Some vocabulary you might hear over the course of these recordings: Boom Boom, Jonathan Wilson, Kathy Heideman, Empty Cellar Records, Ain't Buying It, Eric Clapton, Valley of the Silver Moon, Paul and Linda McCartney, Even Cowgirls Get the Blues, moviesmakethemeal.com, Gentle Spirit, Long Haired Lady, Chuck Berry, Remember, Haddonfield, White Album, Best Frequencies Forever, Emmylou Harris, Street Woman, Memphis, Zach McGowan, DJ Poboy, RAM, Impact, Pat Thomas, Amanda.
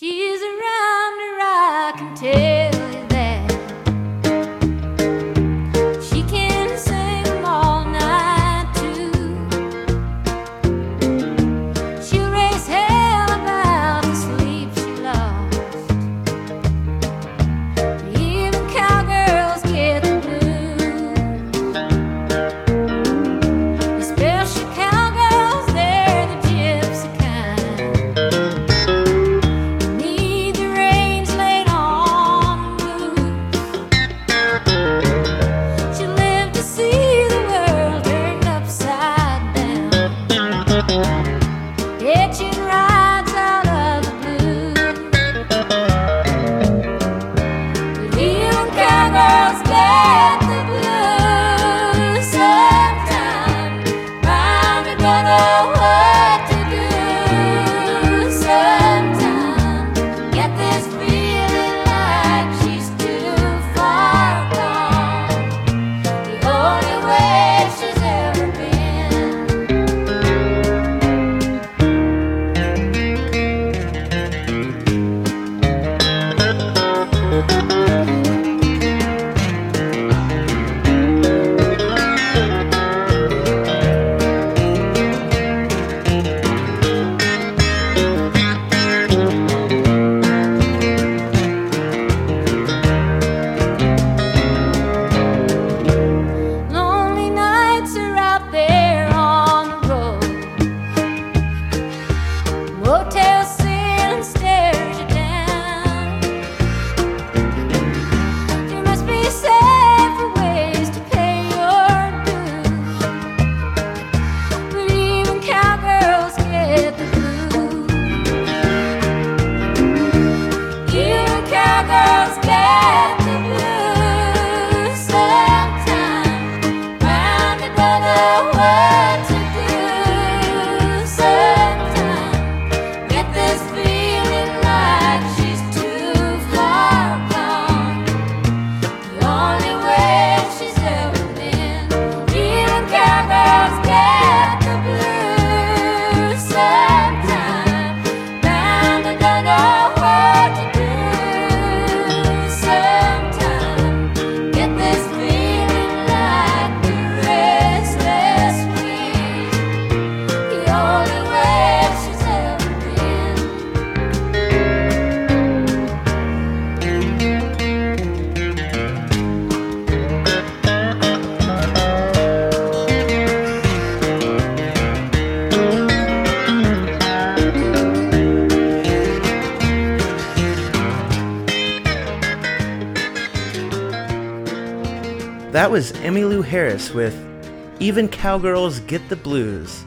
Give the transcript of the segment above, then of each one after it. She's around her, I can tell. That was Emmylou Harris with Even Cowgirls Get the Blues.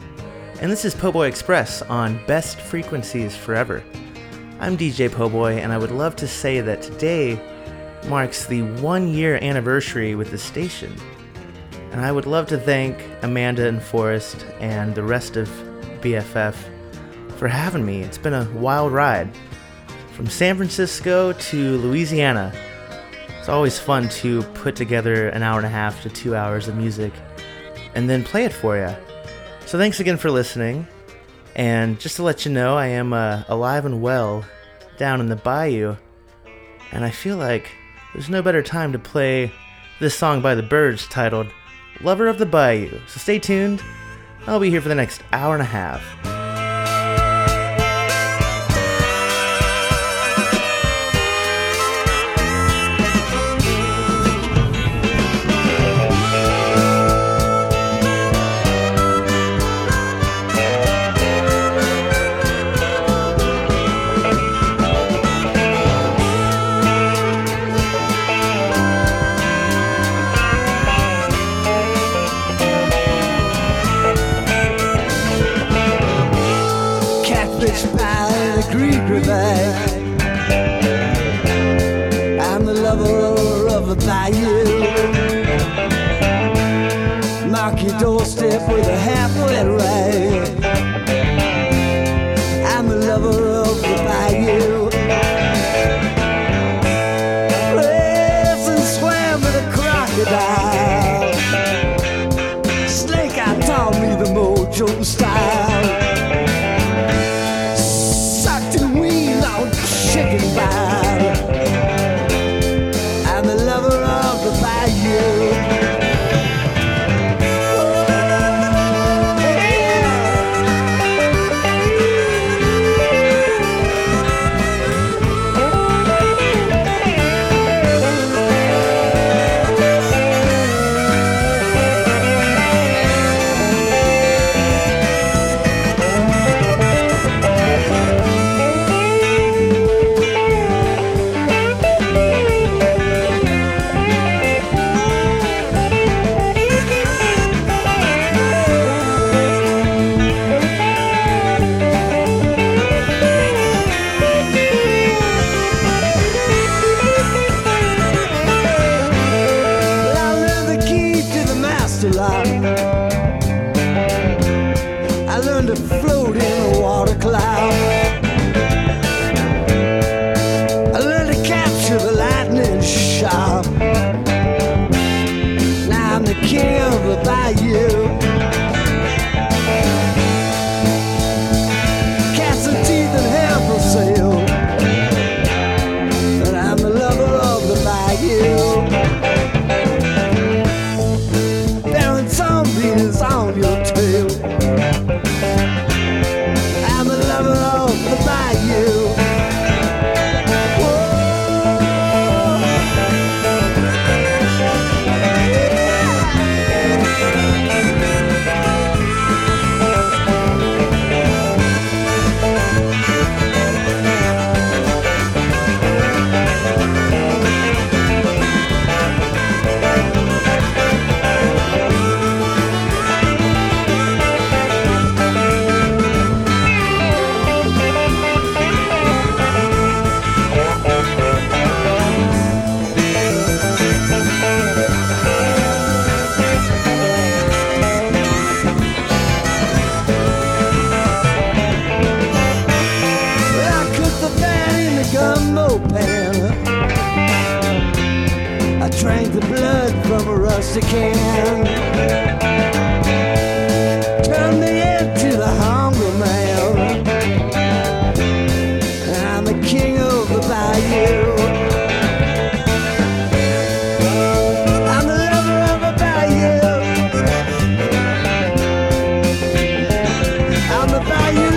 And this is Po' Boy Express on Best Frequencies Forever. I'm DJ Po' Boy, and I would love to say that today marks the 1-year anniversary with the station. And I would love to thank Amanda and Forrest and the rest of BFF for having me. It's been a wild ride. From San Francisco to Louisiana. It's always fun to put together an hour and a half to 2 hours of music and then play it for you. So thanks again for listening. And just to let you know, I am alive and well down in the bayou. And I feel like there's no better time to play this song by The Byrds titled Lover of the Bayou. So stay tuned. I'll be here for the next hour and a half. I'm the lover of the bayou. Mark your doorstep with a halfway ride. I'm the lover of the bayou. Place and swam with a crocodile. Snake eye taught me the mojo style. a moped. I drank the blood from a rusty can. Turned me into the hungry man. And I'm the king of the bayou. I'm the lover of the bayou. I'm the bayou.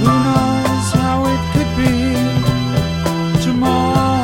Who knows how it could be tomorrow?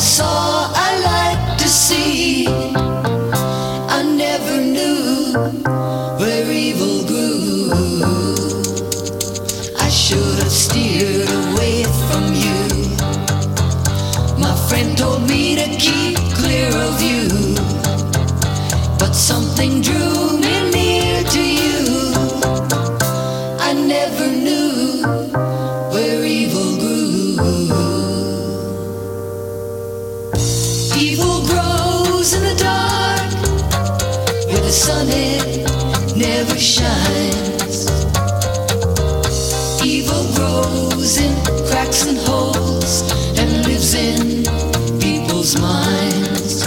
That's all I like to see. I never knew where evil grew. I should have steered away from you. My friend told me to keep clear of you, but something drew me near to you. I never knew where evil grew. The sun, it never shines. Evil grows in cracks and holes and lives in people's minds.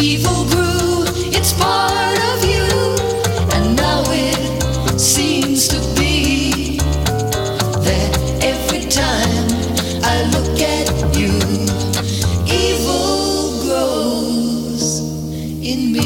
Evil grew, it's part of you, and now it seems to be that every time I look at you, evil in me.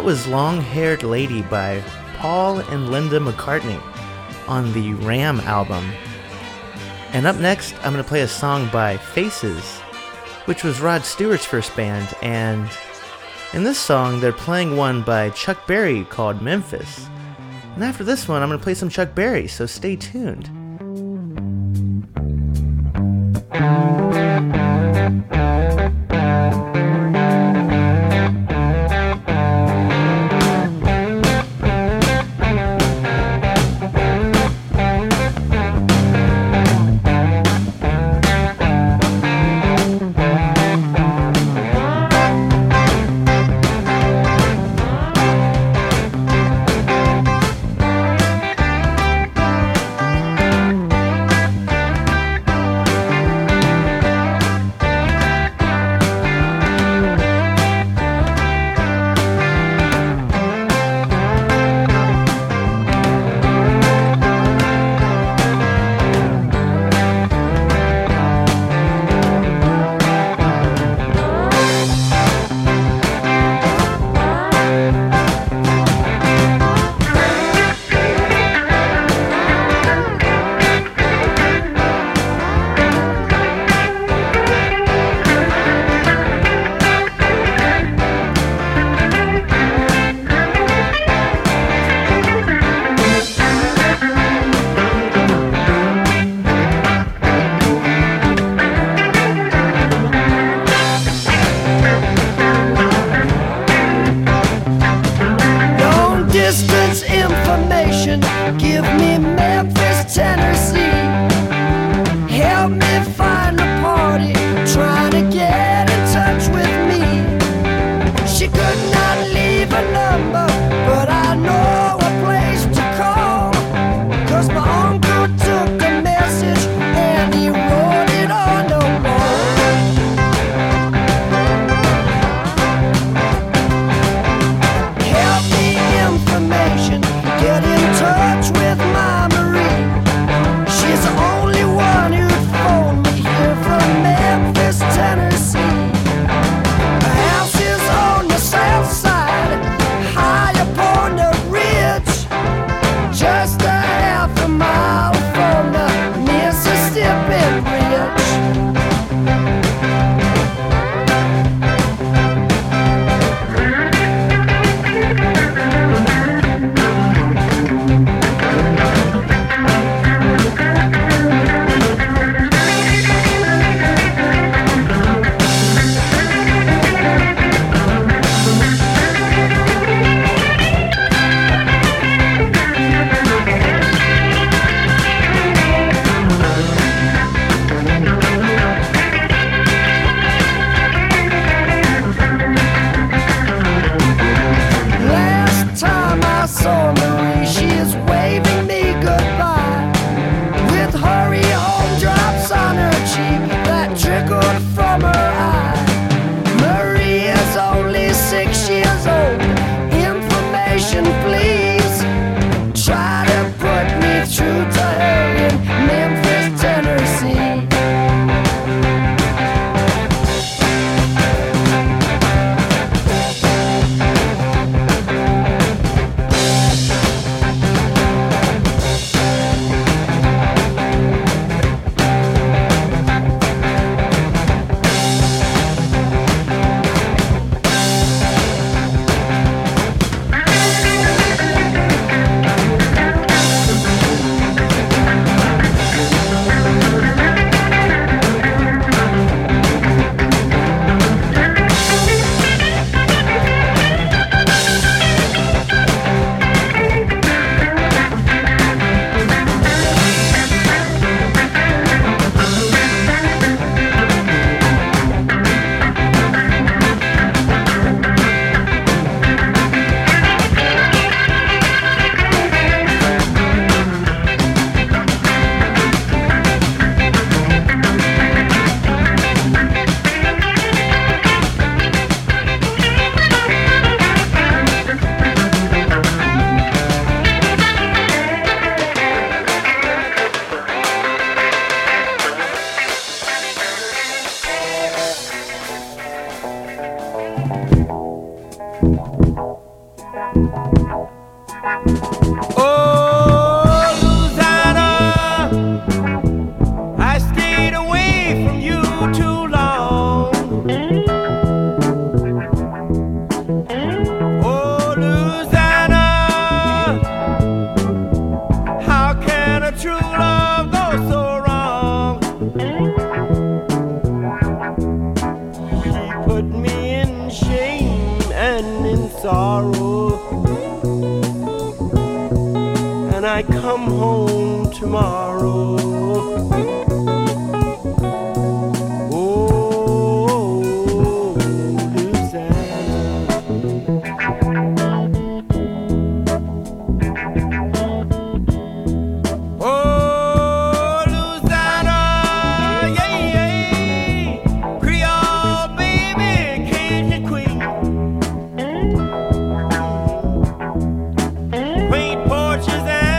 That was Long Haired Lady by Paul and Linda McCartney on the RAM album. And up next, I'm going to play a song by Faces, which was Rod Stewart's first band, and in this song, they're playing one by Chuck Berry called Memphis. And after this one, I'm going to play some Chuck Berry, so stay tuned. I come home tomorrow. Oh, Louisiana. Oh, Louisiana, yeah, yeah. Creole, baby, Cajun queen. Quaint porches and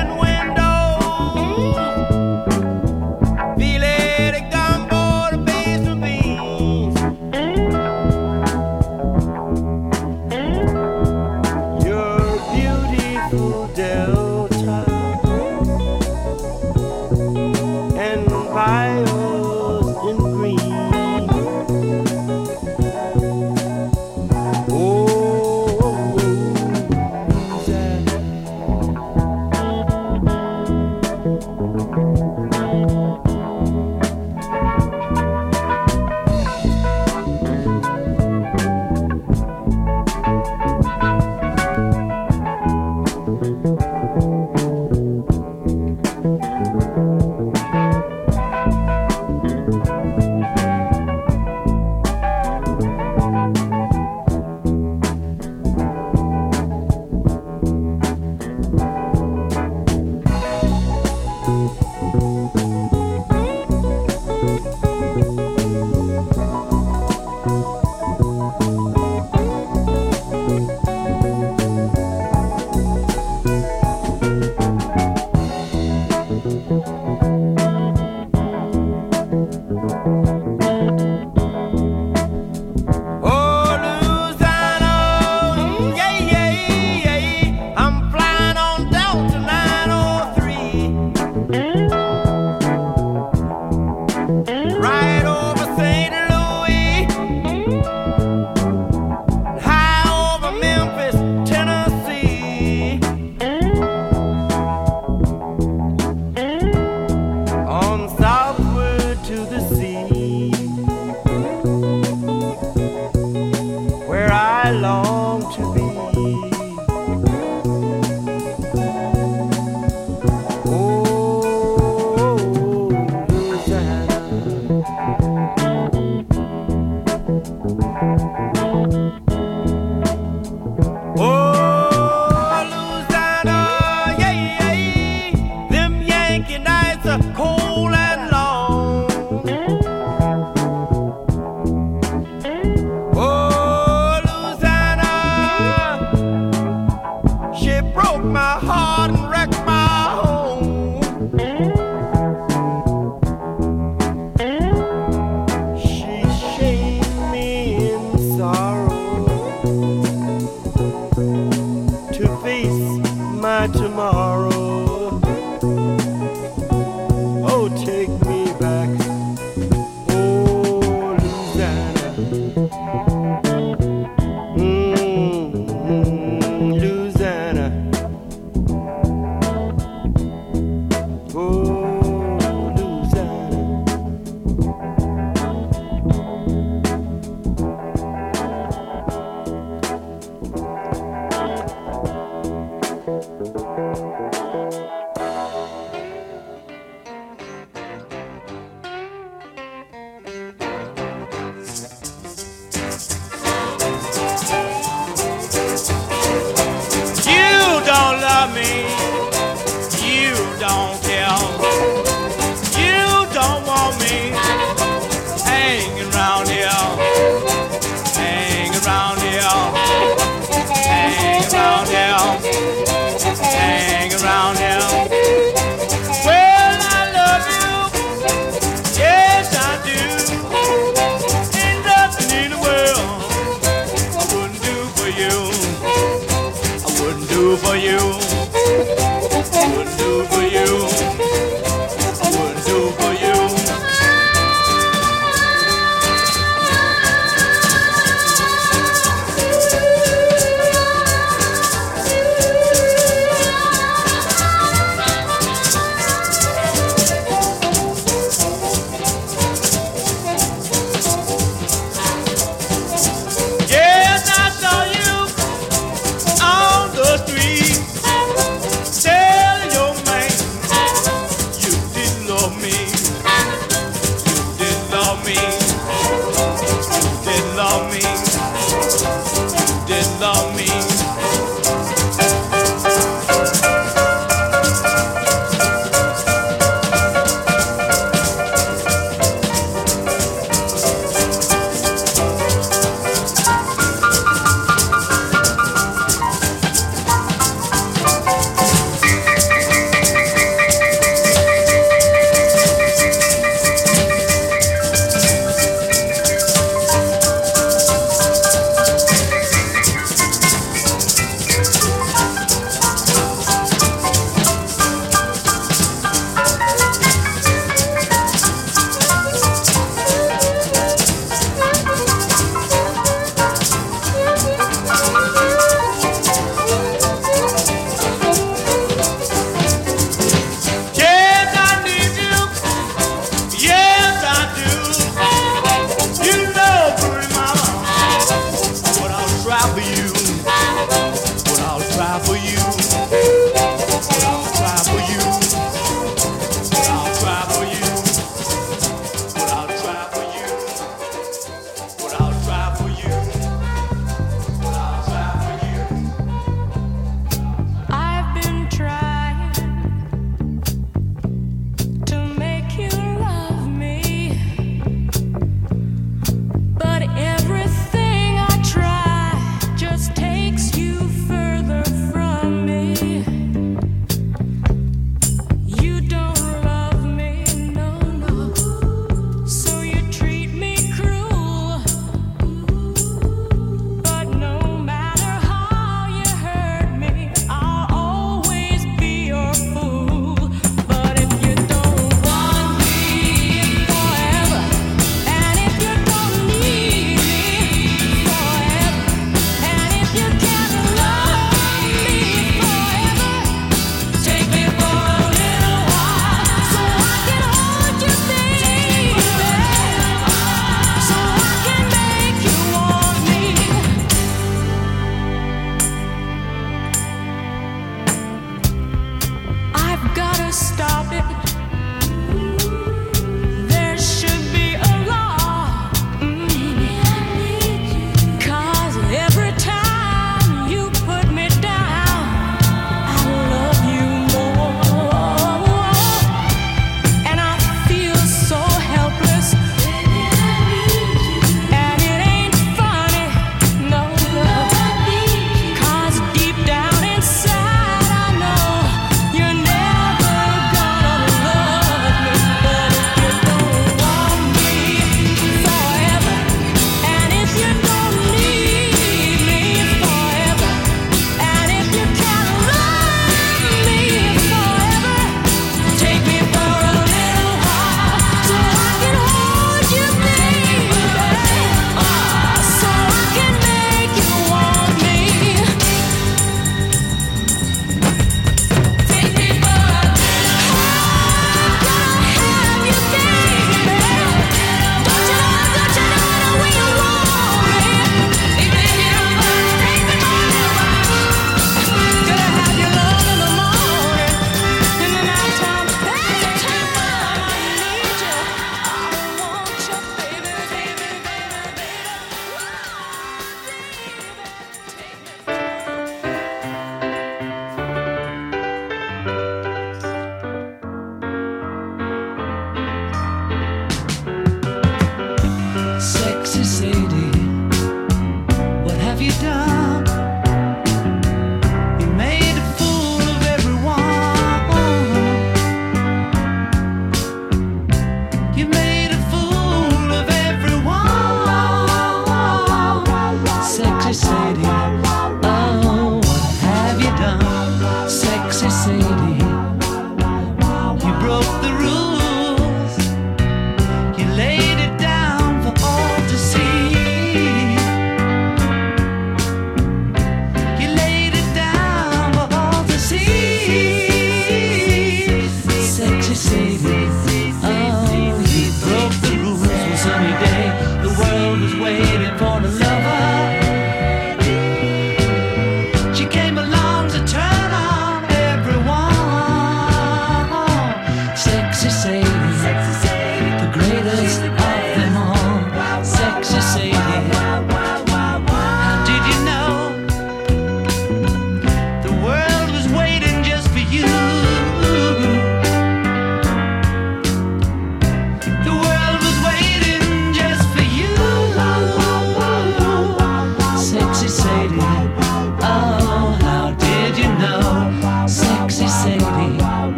for you.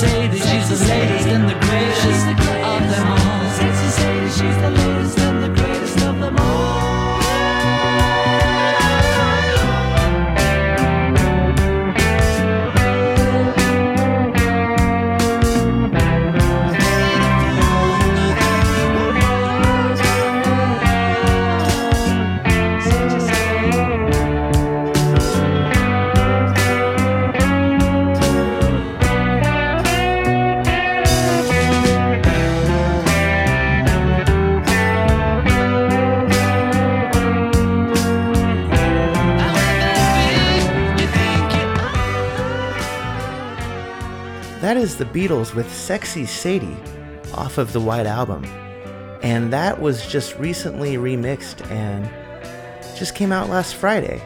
Sadie, she's the latest and the greatest of them all. Sexy Sadie, she's the latest and the greatest of them all. That is the Beatles with Sexy Sadie off of the White Album. And that was just recently remixed and just came out last Friday.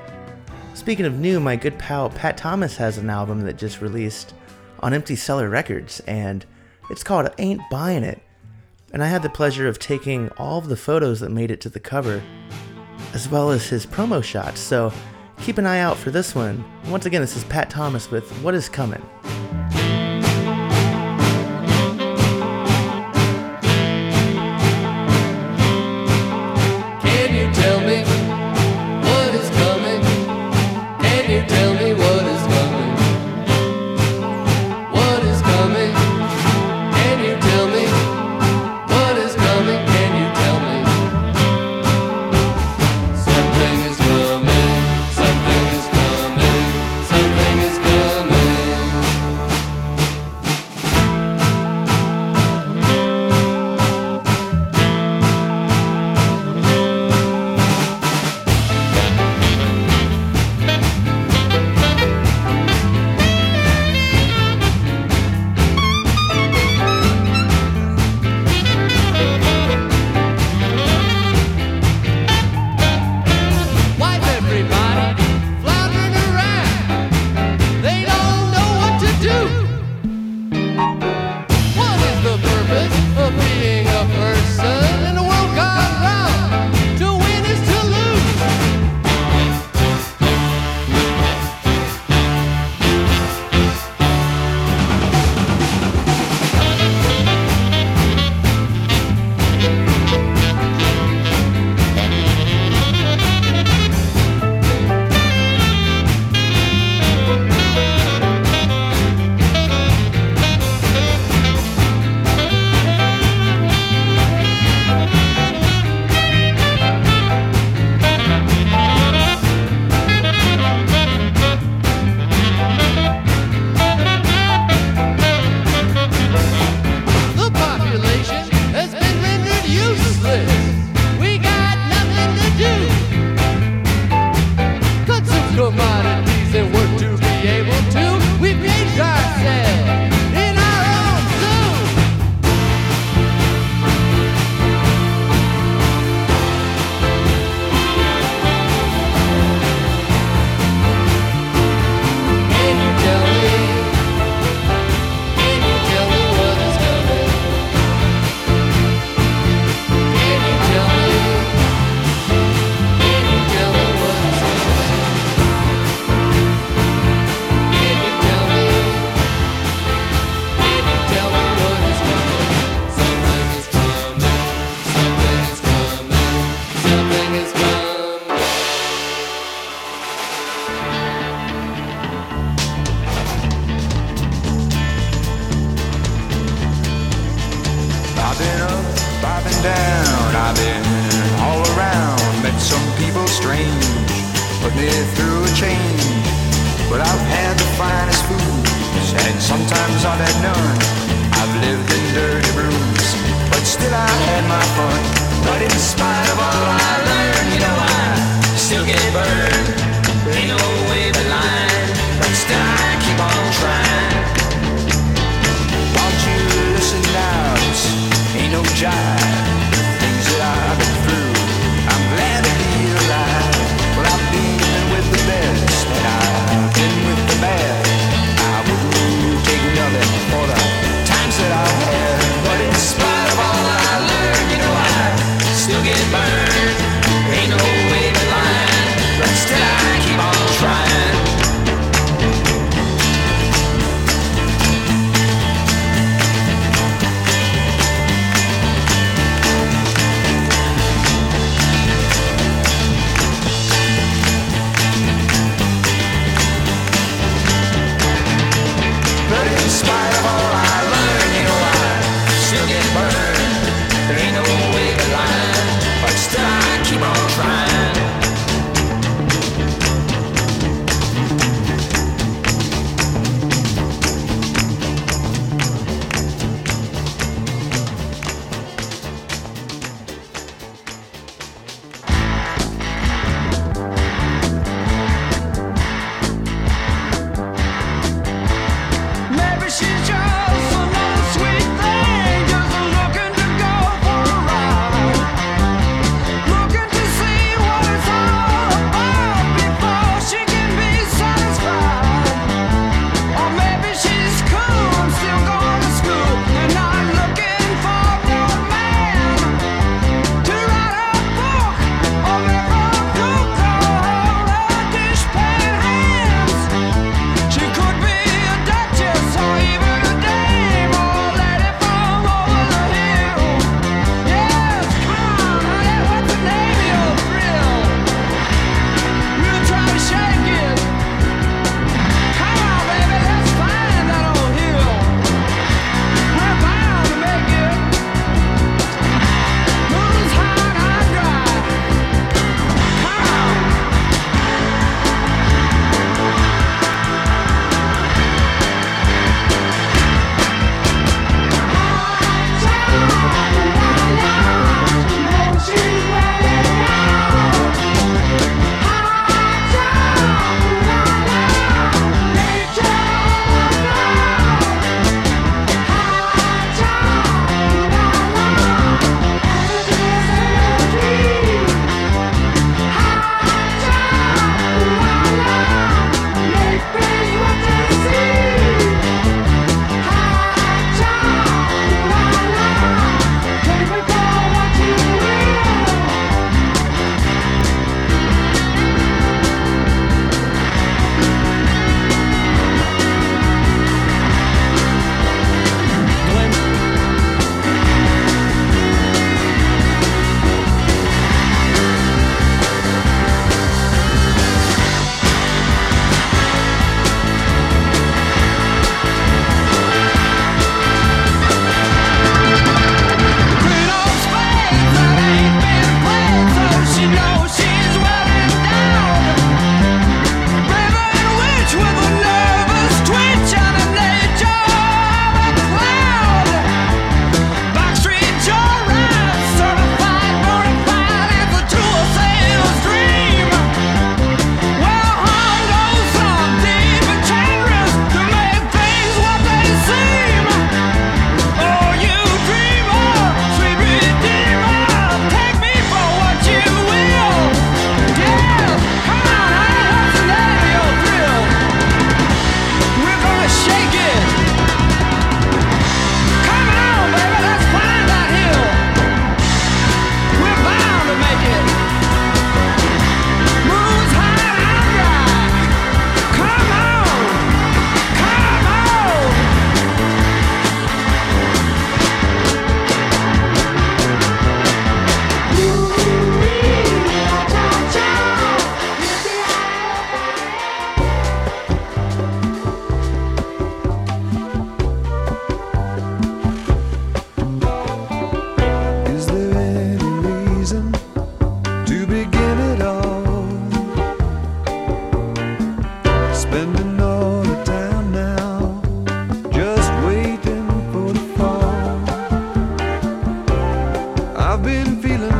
Speaking of new, my good pal Pat Thomas has an album that just released on Empty Cellar Records, and it's called Ain't Buying It. And I had the pleasure of taking all of the photos that made it to the cover, as well as his promo shots. So keep an eye out for this one. Once again, this is Pat Thomas with What Is Coming.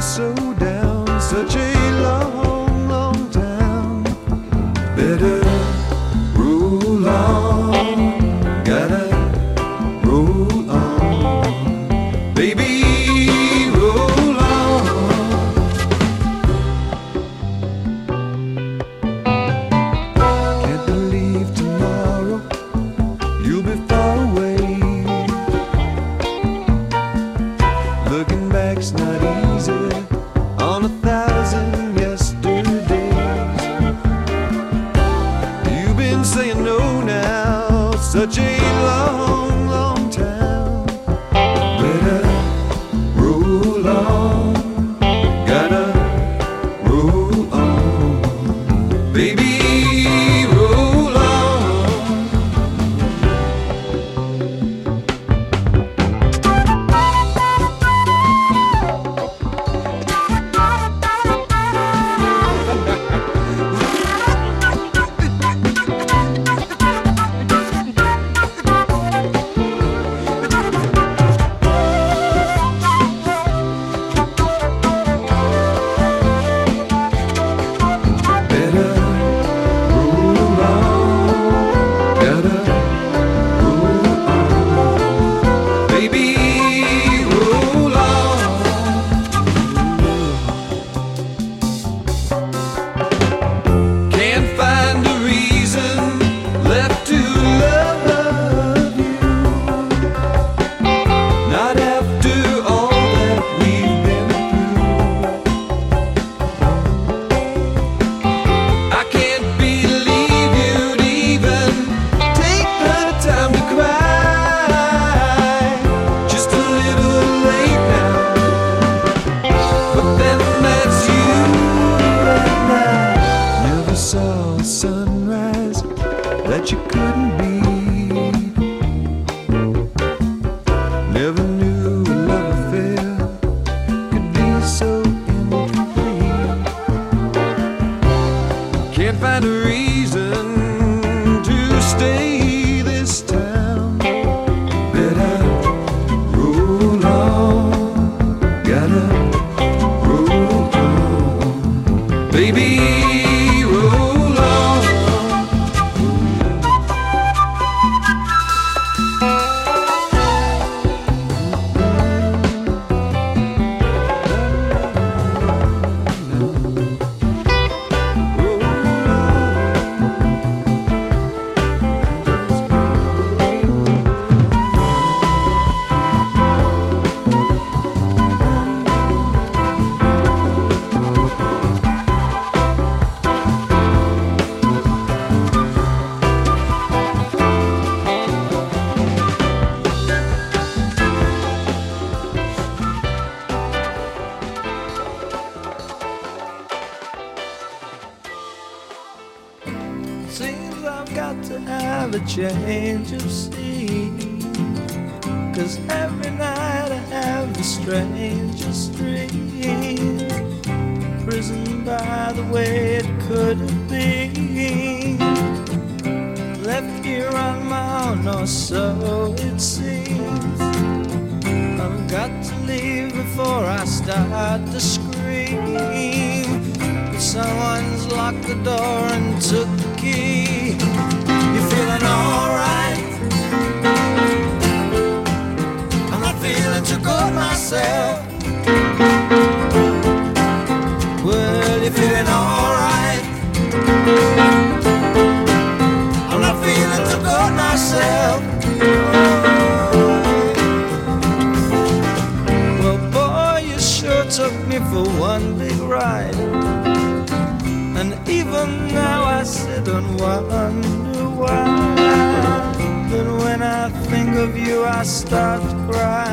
so down, such a long, long time. Better roll on, gotta roll on, baby, roll on. Can't believe tomorrow you'll be far away. Looking back's not easy on 1,000 yesterdays. You've been saying no now, such a long, long time. Better roll on, gotta roll on, baby, roll on. Better roll on, gotta roll on, baby, roll on. Can't find a reason left to love you, not after all that we've been through. I can't believe you'd even take the time to cry. Just a little late now, but then that's you and I. Never saw a sunrise that you couldn't beat. Never knew a love affair could be so incomplete. Can't find a reason to stay this time. Better roll on, gotta roll on, baby, roll on. Seems I've got to have a change of scene, 'cause every night I have the strangest dream. Prison by the way it could have been. Left here on my own, or so it seems. I've got to leave before I start to scream. Someone's locked the door and took the key. You feeling alright? I'm not feeling too good myself. Well, you feeling alright? I'm not feeling too good myself. Well, boy, you sure took me for one big ride. And even now I sit and wonder why. But when I think of you I start to cry.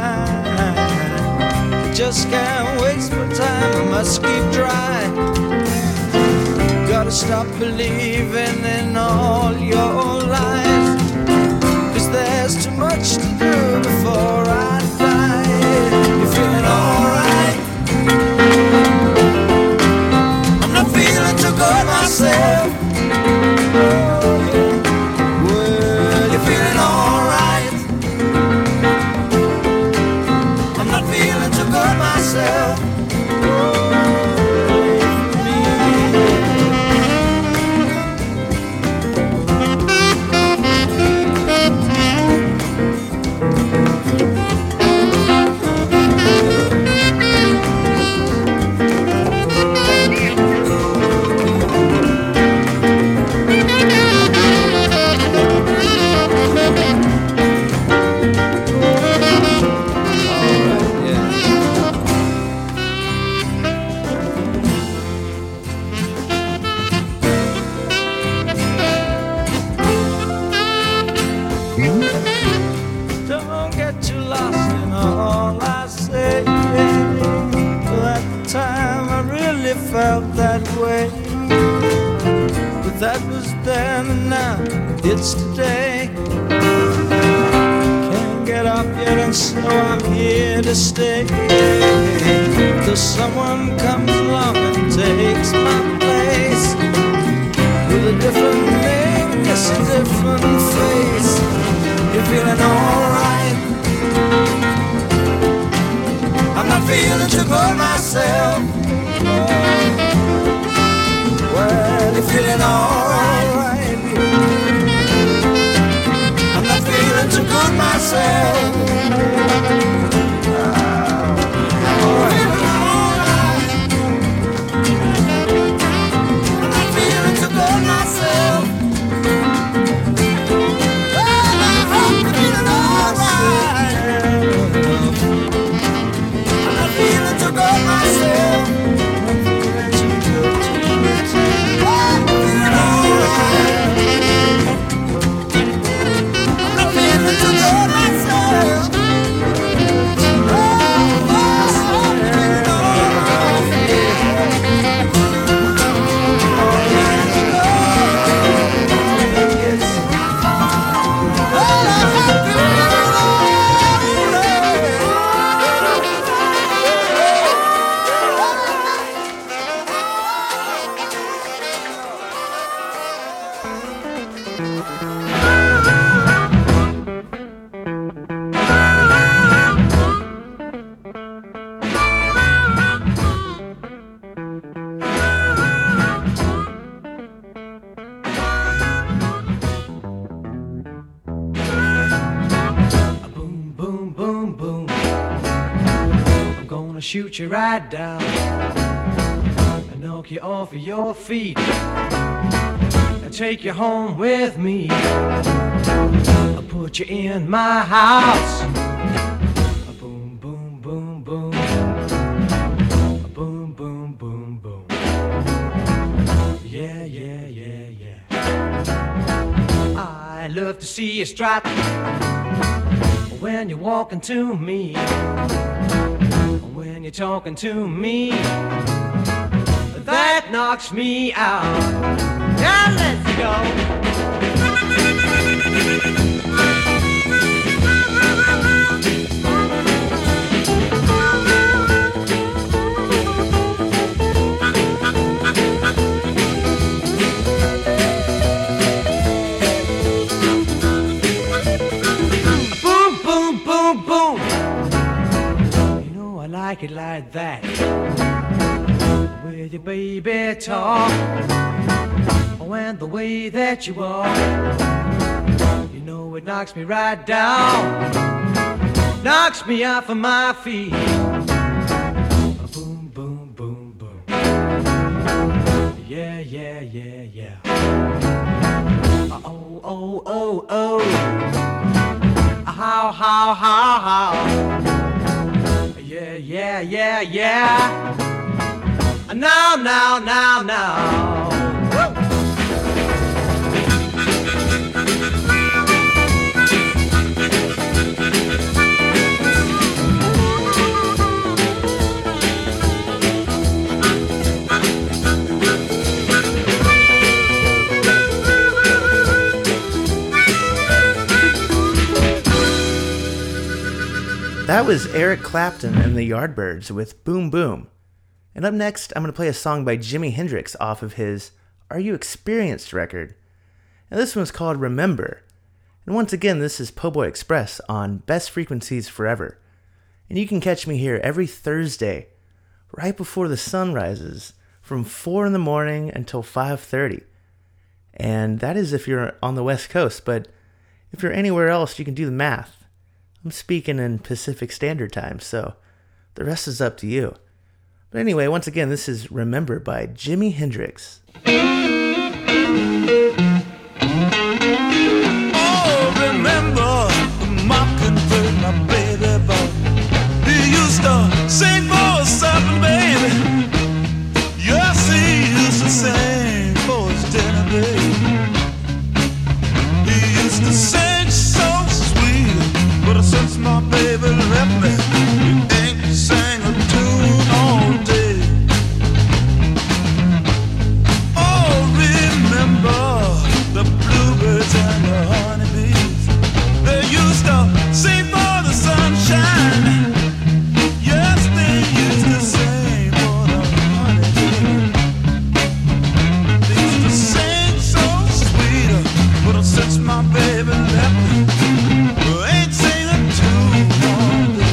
I just can't waste my time, I must keep trying. Gotta stop believing in all your lies, 'cause there's too much to do before I die. You feeling alright? Too good myself. Well, you're feeling alright. I'm not feeling too good myself. Shoot you right down and knock you off of your feet and take you home with me. I'll put you in my house. Boom, boom, boom, boom. Boom, boom, boom, boom. Yeah, yeah, yeah, yeah. I love to see you strut when you're walking to me. You're talking to me, that knocks me out. Now let's go. Like it like that, with your baby talk, oh, and the way that you walk, you know it knocks me right down, knocks me off of my feet. Boom, boom, boom, boom. Yeah, yeah, yeah, yeah. Oh, oh, oh, oh. How, how. Yeah, yeah, yeah, yeah. Now, now, now, now. That was Eric Clapton and the Yardbirds with Boom Boom. And up next, I'm going to play a song by Jimi Hendrix off of his Are You Experienced record. And this one's called Remember. And once again, this is Po' Boy Express on Best Frequencies Forever. And you can catch me here every Thursday, right before the sun rises, from 4 in the morning until 5:30. And that is if you're on the West Coast, but if you're anywhere else, you can do the math. I'm speaking in Pacific Standard Time, so the rest is up to you. But anyway, once again, this is Remember by Jimi Hendrix. Oh, remember my convert, my baby boy. He used to sing for us up, baby. Yes, he used to sing for his dinner, baby. He used to sing so sweet, but since my baby left me, he ain't sang a tune all day. Oh, remember the bluebirds and the honeybees. They used to sing for the sunshine. Yes, they used to sing for the honeybees. They used to sing so sweet, but since my baby left me, I ain't sang a tune all day.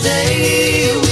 Day we all live.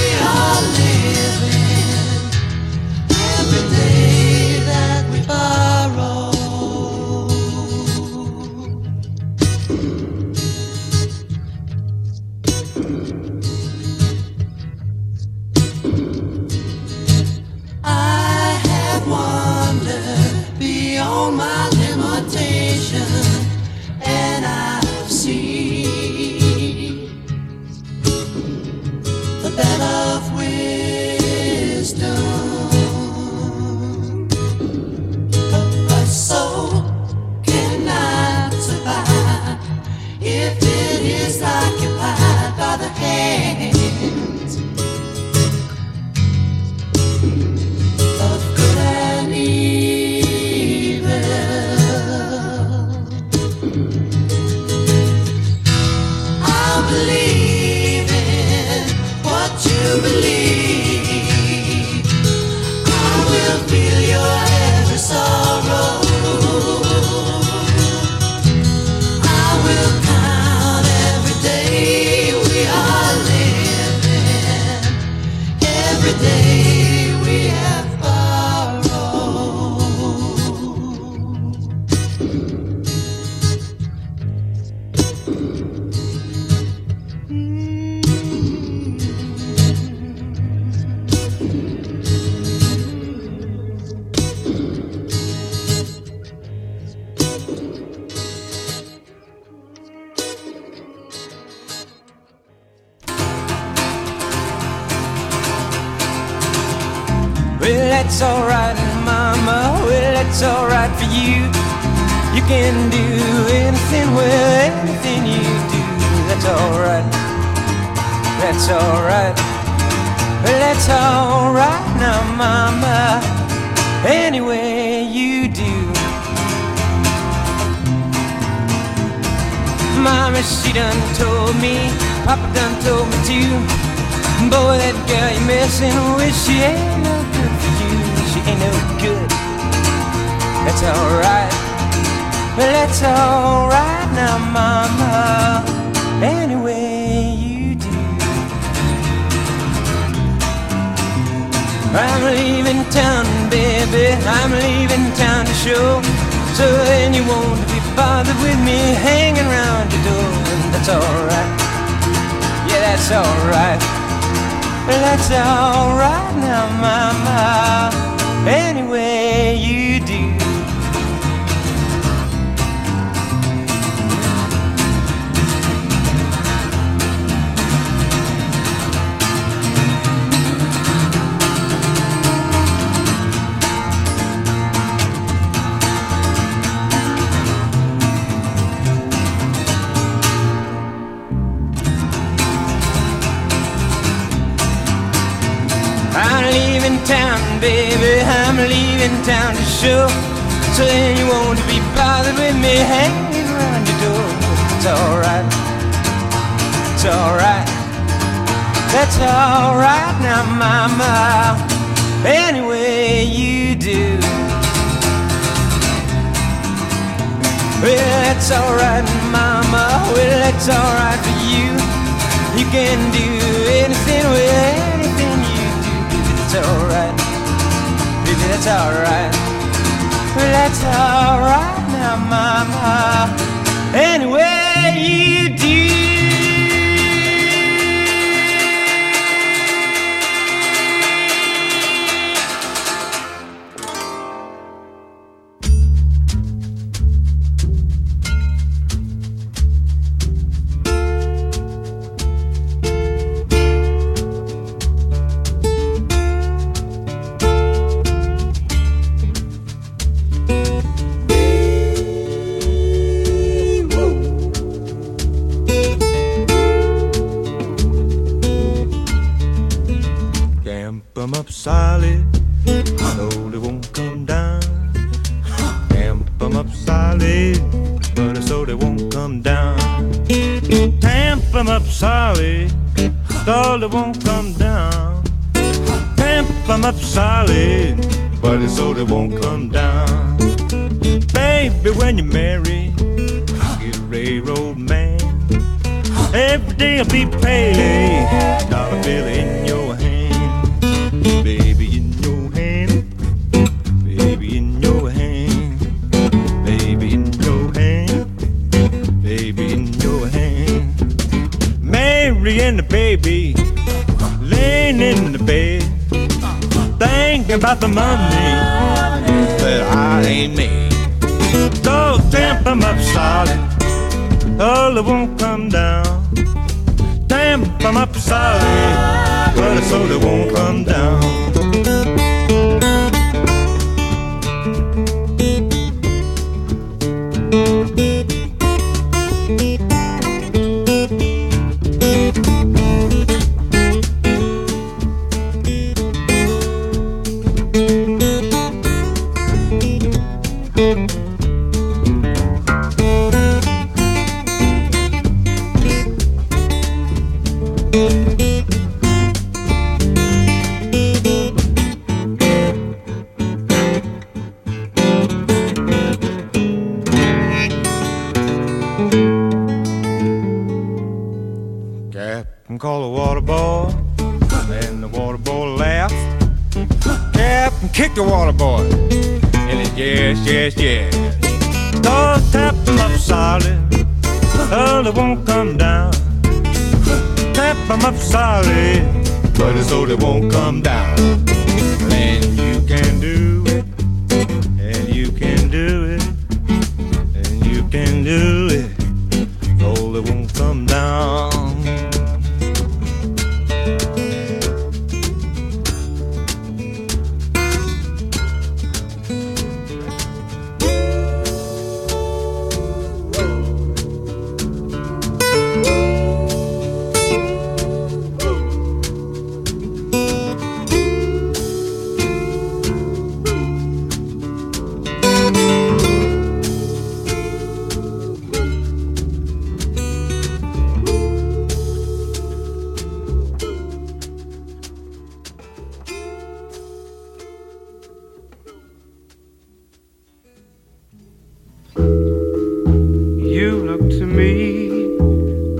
it's alright, mama, well, it's alright for you. You can do anything, well, anything you do. That's alright, that's alright, well, that's alright now, mama, any way you do. Mama, she done told me, Papa done told me too. Boy, that girl you messing with, she ain't no good for you. She ain't no good. That's alright. Well, that's alright now, mama, anyway you do. I'm leaving town, baby, I'm leaving town to show. So then you won't be bothered with me hanging around your door. That's alright, yeah, that's alright. That's alright now, mama, any way you do. Town, baby, I'm leaving town to show. So then you won't be bothered with me hanging around your door. It's alright, it's alright, that's alright now, mama, anyway you do. Well, that's alright, mama, well, that's alright for you. You can do anything with anything you. That's alright, baby, that's alright. That's alright now, mama, anyway you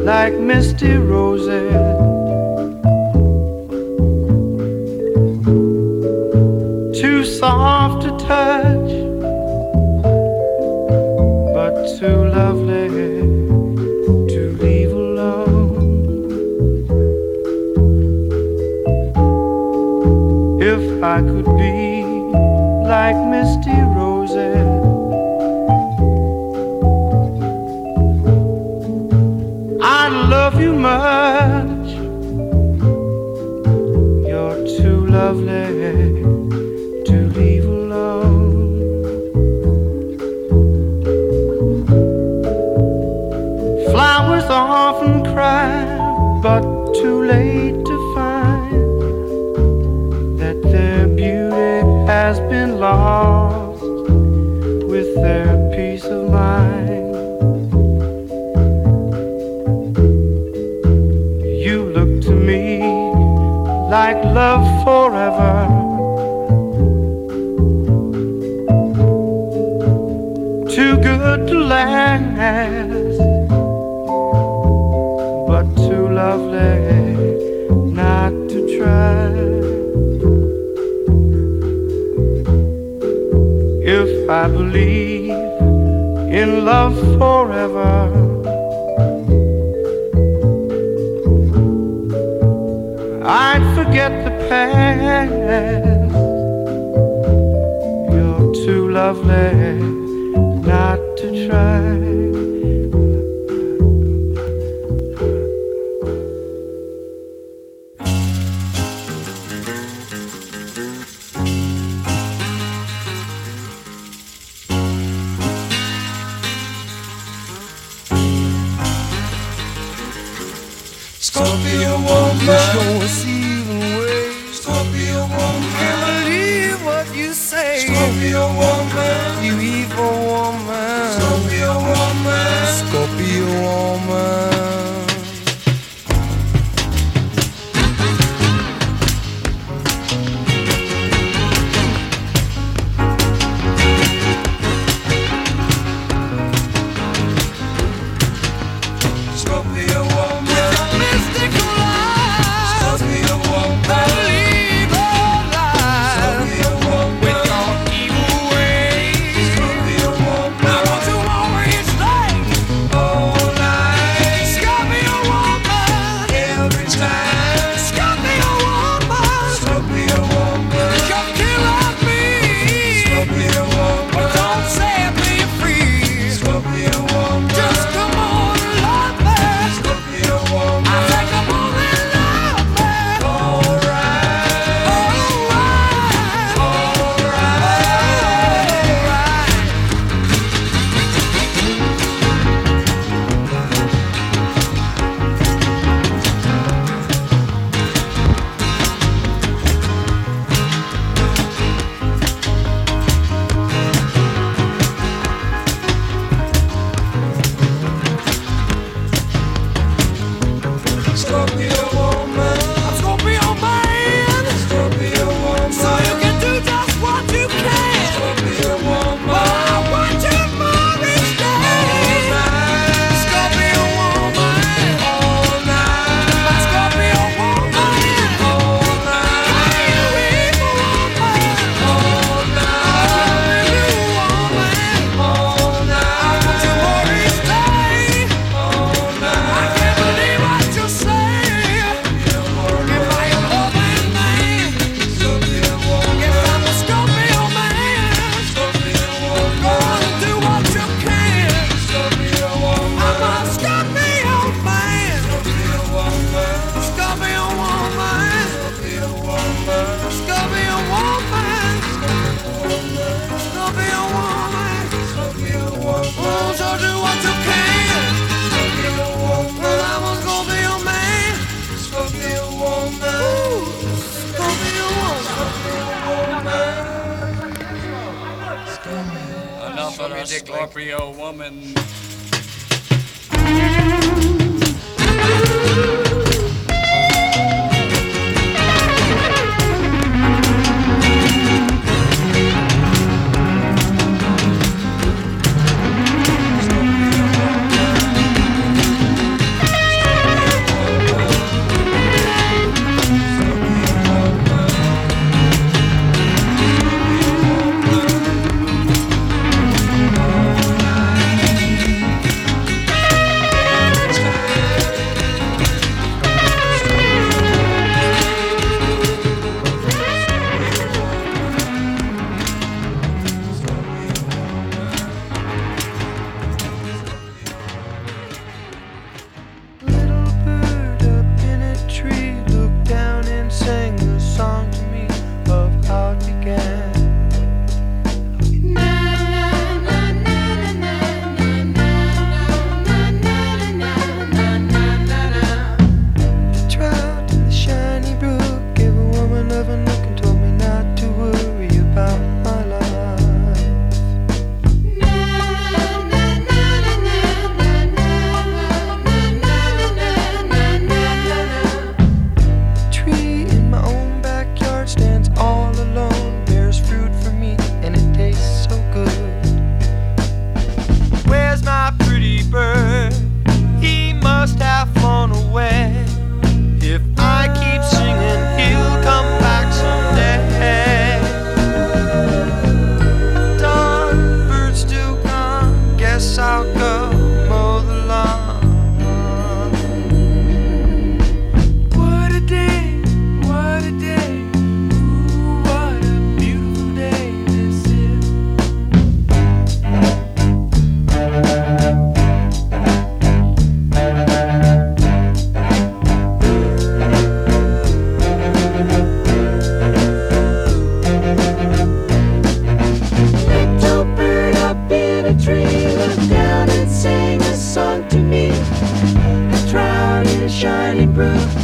like misty roses. Too soft to touch, but too lovely to leave alone. If I could be like misty roses, I'd love you much. You're too lovely to leave alone. Flowers often cry, but too late to find that their beauty has been lost with their peace of mind. You look to me like love forever, too good to last, but too lovely not to try. If I believe in love forever, I'd forget the past. You're too lovely not to try. Scorpio woman, show us even way. Scorpio woman, can't believe what you say. Scorpio woman, you evil woman. Scorpio woman, Scorpio woman. Scorpio woman.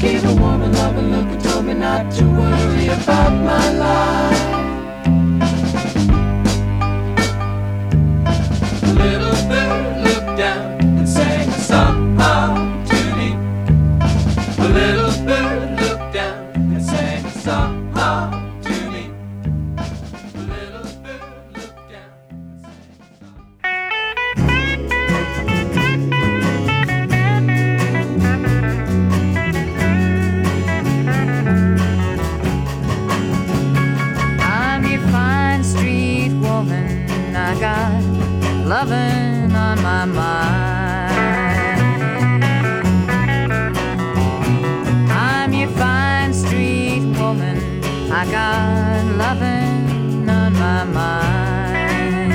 gave a woman love and look and told me not to worry about my life. The little bird looked down and sang a song to me. The little bird looked down and sang a song to me. The little bird looked down and sang a song. I'm your fine street woman, I got lovin' on my mind. I'm your fine street woman, I got lovin' on my mind.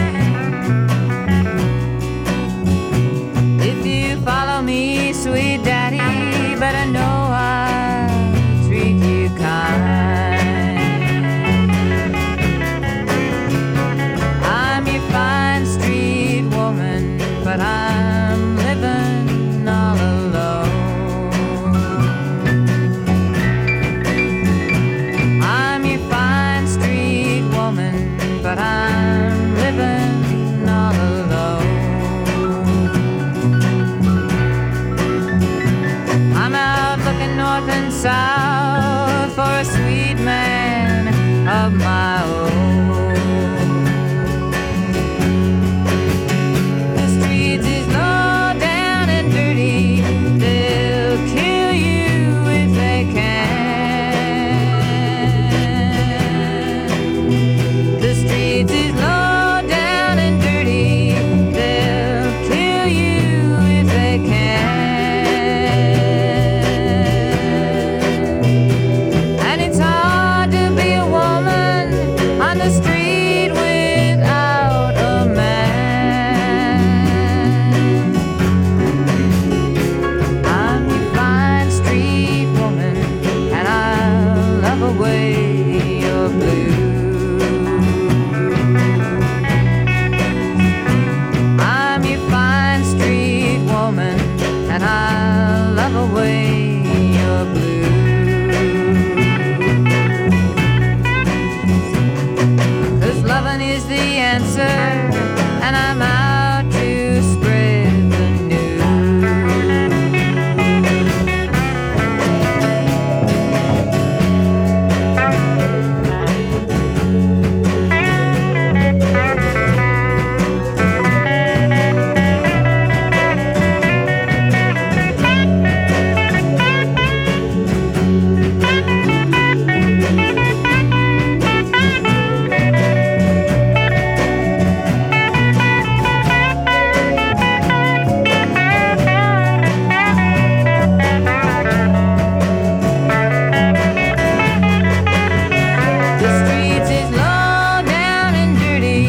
If you follow me, sweet daddy, better know I treat you kind. I'm your fine street woman, but I'm living all alone. I'm your fine street woman, but I'm living all alone. I'm out looking north and south for a sweet man of my own. The streets is low down and dirty, they'll kill you if they can. The streets is low down and dirty, they'll kill you if they can. And it's hard to be a woman on the street without a man. I'm your fine street woman, and I'll love away your blues. I'm your fine street woman, and I'll love away your blues. 'Cause loving is the answer, and I'm out to spread the news. The streets is low down and dirty,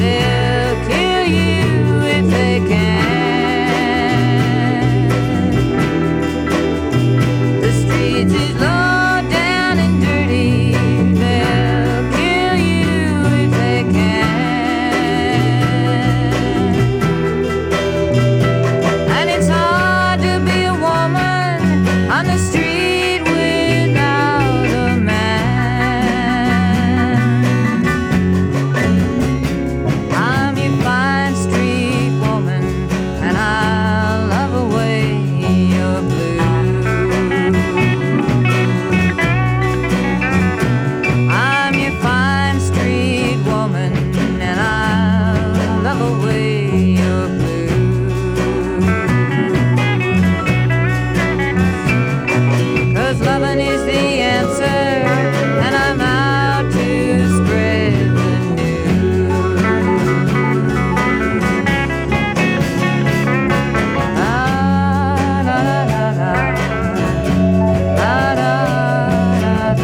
they'll kill you if they can. The streets is low down and dirty, they'll kill you if they can. And it's hard to be a woman on the street without a man. I'm your fine street woman, and I'll love away your blues. I'm your fine street woman, and I'll love away your blues. 'Cause loving is the answer, and I'm out to spread the news. La la la la. La la la la. La la la la la. La la la.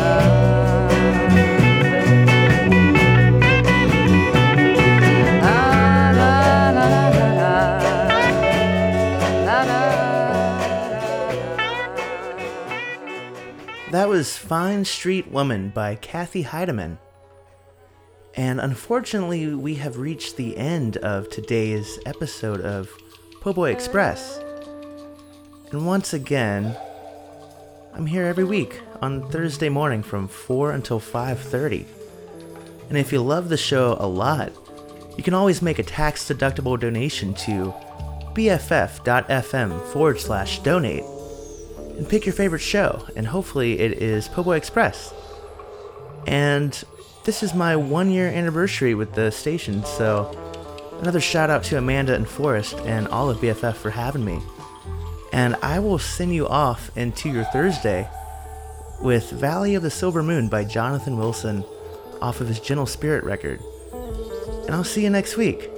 That was Fine Street Woman by Kathy Heideman. And unfortunately, we have reached the end of today's episode of Po' Boy Express. And once again, I'm here every week on Thursday morning from 4 until 5:30. And if you love the show a lot, you can always make a tax-deductible donation to bff.fm/donate and pick your favorite show, and hopefully it is Po' Boy Express. And this is my 1-year anniversary with the station, so another shout out to Amanda and Forrest and all of BFF for having me. And I will send you off into your Thursday with Valley of the Silver Moon by Jonathan Wilson off of his Gentle Spirit record. And I'll see you next week.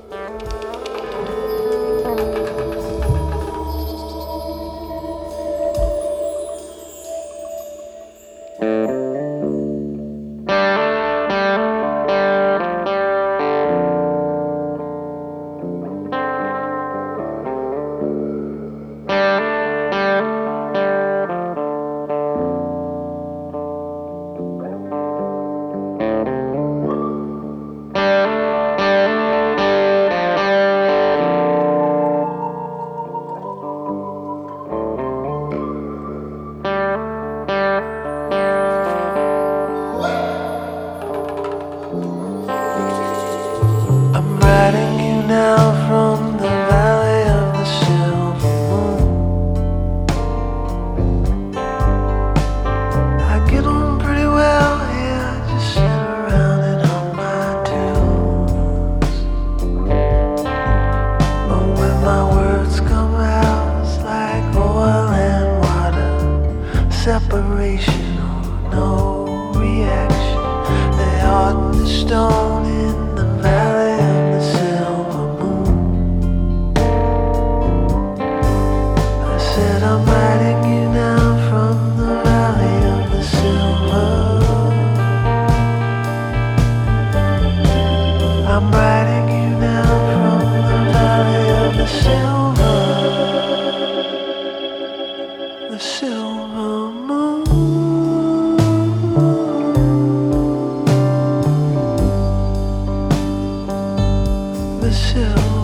The silver moon.